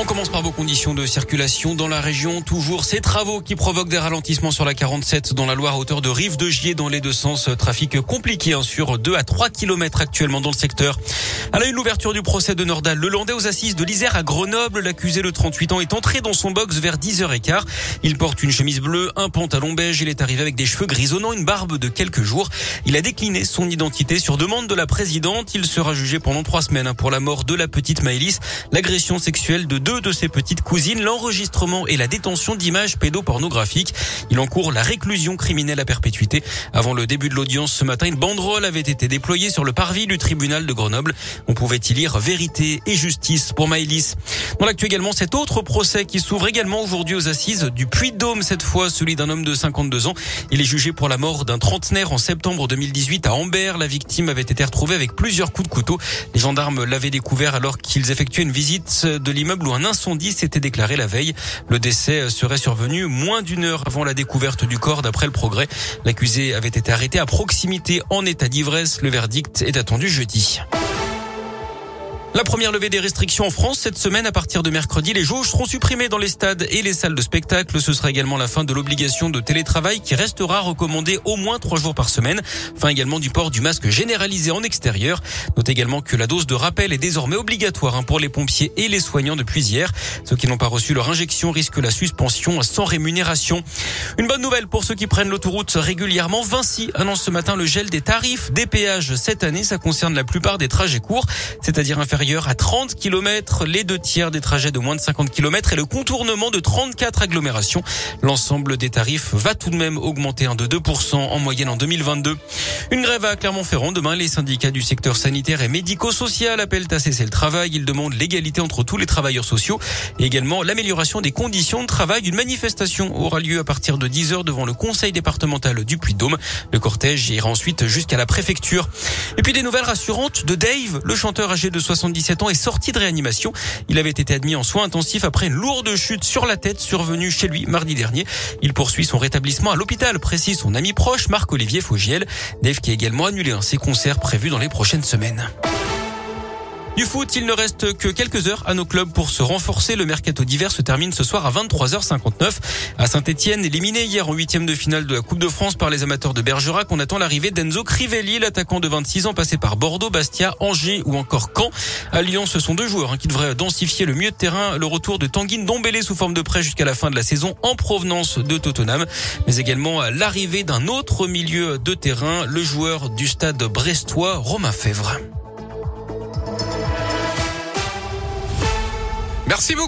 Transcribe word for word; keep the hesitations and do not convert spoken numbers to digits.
On commence par vos conditions de circulation dans la région. Toujours ces travaux qui provoquent des ralentissements sur la quarante-sept dans la Loire à hauteur de Rive-de-Gier dans les deux sens. Trafic compliqué hein, sur deux à trois kilomètres actuellement dans le secteur. À la une, l'ouverture du procès de Nordal, le Landais aux assises de l'Isère à Grenoble. L'accusé de trente-huit ans est entré dans son box vers dix heures quinze. Il porte une chemise bleue, un pantalon beige. Il est arrivé avec des cheveux grisonnants, une barbe de quelques jours. Il a décliné son identité sur demande de la présidente. Il sera jugé pendant trois semaines pour la mort de la petite Maëlys, l'agression sexuelle de deux de ses petites cousines, l'enregistrement et la détention d'images pédopornographiques. Il encourt la réclusion criminelle à perpétuité. Avant le début de l'audience ce matin, une banderole avait été déployée sur le parvis du tribunal de Grenoble. On pouvait y lire vérité et justice pour Maëlys. Dans l'actu également, cet autre procès qui s'ouvre également aujourd'hui aux assises du Puy-de-Dôme, cette fois celui d'un homme de cinquante-deux ans. Il est jugé pour la mort d'un trentenaire en septembre deux mille dix-huit à Ambert. La victime avait été retrouvée avec plusieurs coups de couteau. Les gendarmes l'avaient découvert alors qu'ils effectuaient une visite de l'immeuble où un incendie s'était déclaré la veille. Le décès serait survenu moins d'une heure avant la découverte du corps d'après Le Progrès. L'accusé avait été arrêté à proximité en état d'ivresse. Le verdict est attendu jeudi. La première levée des restrictions en France cette semaine. À partir de mercredi, les jauges seront supprimées dans les stades et les salles de spectacle. Ce sera également la fin de l'obligation de télétravail qui restera recommandée au moins trois jours par semaine. Fin également du port du masque généralisé en extérieur. Notez également que la dose de rappel est désormais obligatoire pour les pompiers et les soignants depuis hier. Ceux qui n'ont pas reçu leur injection risquent la suspension sans rémunération. Une bonne nouvelle pour ceux qui prennent l'autoroute régulièrement. Vinci annonce ce matin le gel des tarifs des péages cette année. Ça concerne la plupart des trajets courts, c'est-à-dire inférieurs à trente kilomètres, les deux tiers des trajets de moins de cinquante kilomètres et le contournement de trente-quatre agglomérations. L'ensemble des tarifs va tout de même augmenter de deux pour cent en moyenne en deux mille vingt-deux. Une grève à Clermont-Ferrand. Demain, les syndicats du secteur sanitaire et médico-social appellent à cesser le travail. Ils demandent l'égalité entre tous les travailleurs sociaux et également l'amélioration des conditions de travail. Une manifestation aura lieu à partir de dix heures devant le conseil départemental du Puy-de-Dôme. Le cortège ira ensuite jusqu'à la préfecture. Et puis des nouvelles rassurantes de Dave, le chanteur âgé de soixante-dix-sept ans est sorti de réanimation. Il avait été admis en soins intensifs après une lourde chute sur la tête survenue chez lui mardi dernier. Il poursuit son rétablissement à l'hôpital, précise son ami proche Marc-Olivier Fogiel. Dave qui a également annulé ses concerts prévus dans les prochaines semaines. Du foot, il ne reste que quelques heures à nos clubs pour se renforcer. Le mercato d'hiver se termine ce soir à vingt-trois heures cinquante-neuf. À Saint-Etienne, éliminé hier en huitième de finale de la Coupe de France par les amateurs de Bergerac, on attend l'arrivée d'Enzo Crivelli, l'attaquant de vingt-six ans passé par Bordeaux, Bastia, Angers ou encore Caen. À Lyon, ce sont deux joueurs qui devraient densifier le milieu de terrain. Le retour de Tanguy Ndombele sous forme de prêt jusqu'à la fin de la saison en provenance de Tottenham. Mais également l'arrivée d'un autre milieu de terrain, le joueur du Stade brestois, Romain Fèvre. Merci beaucoup.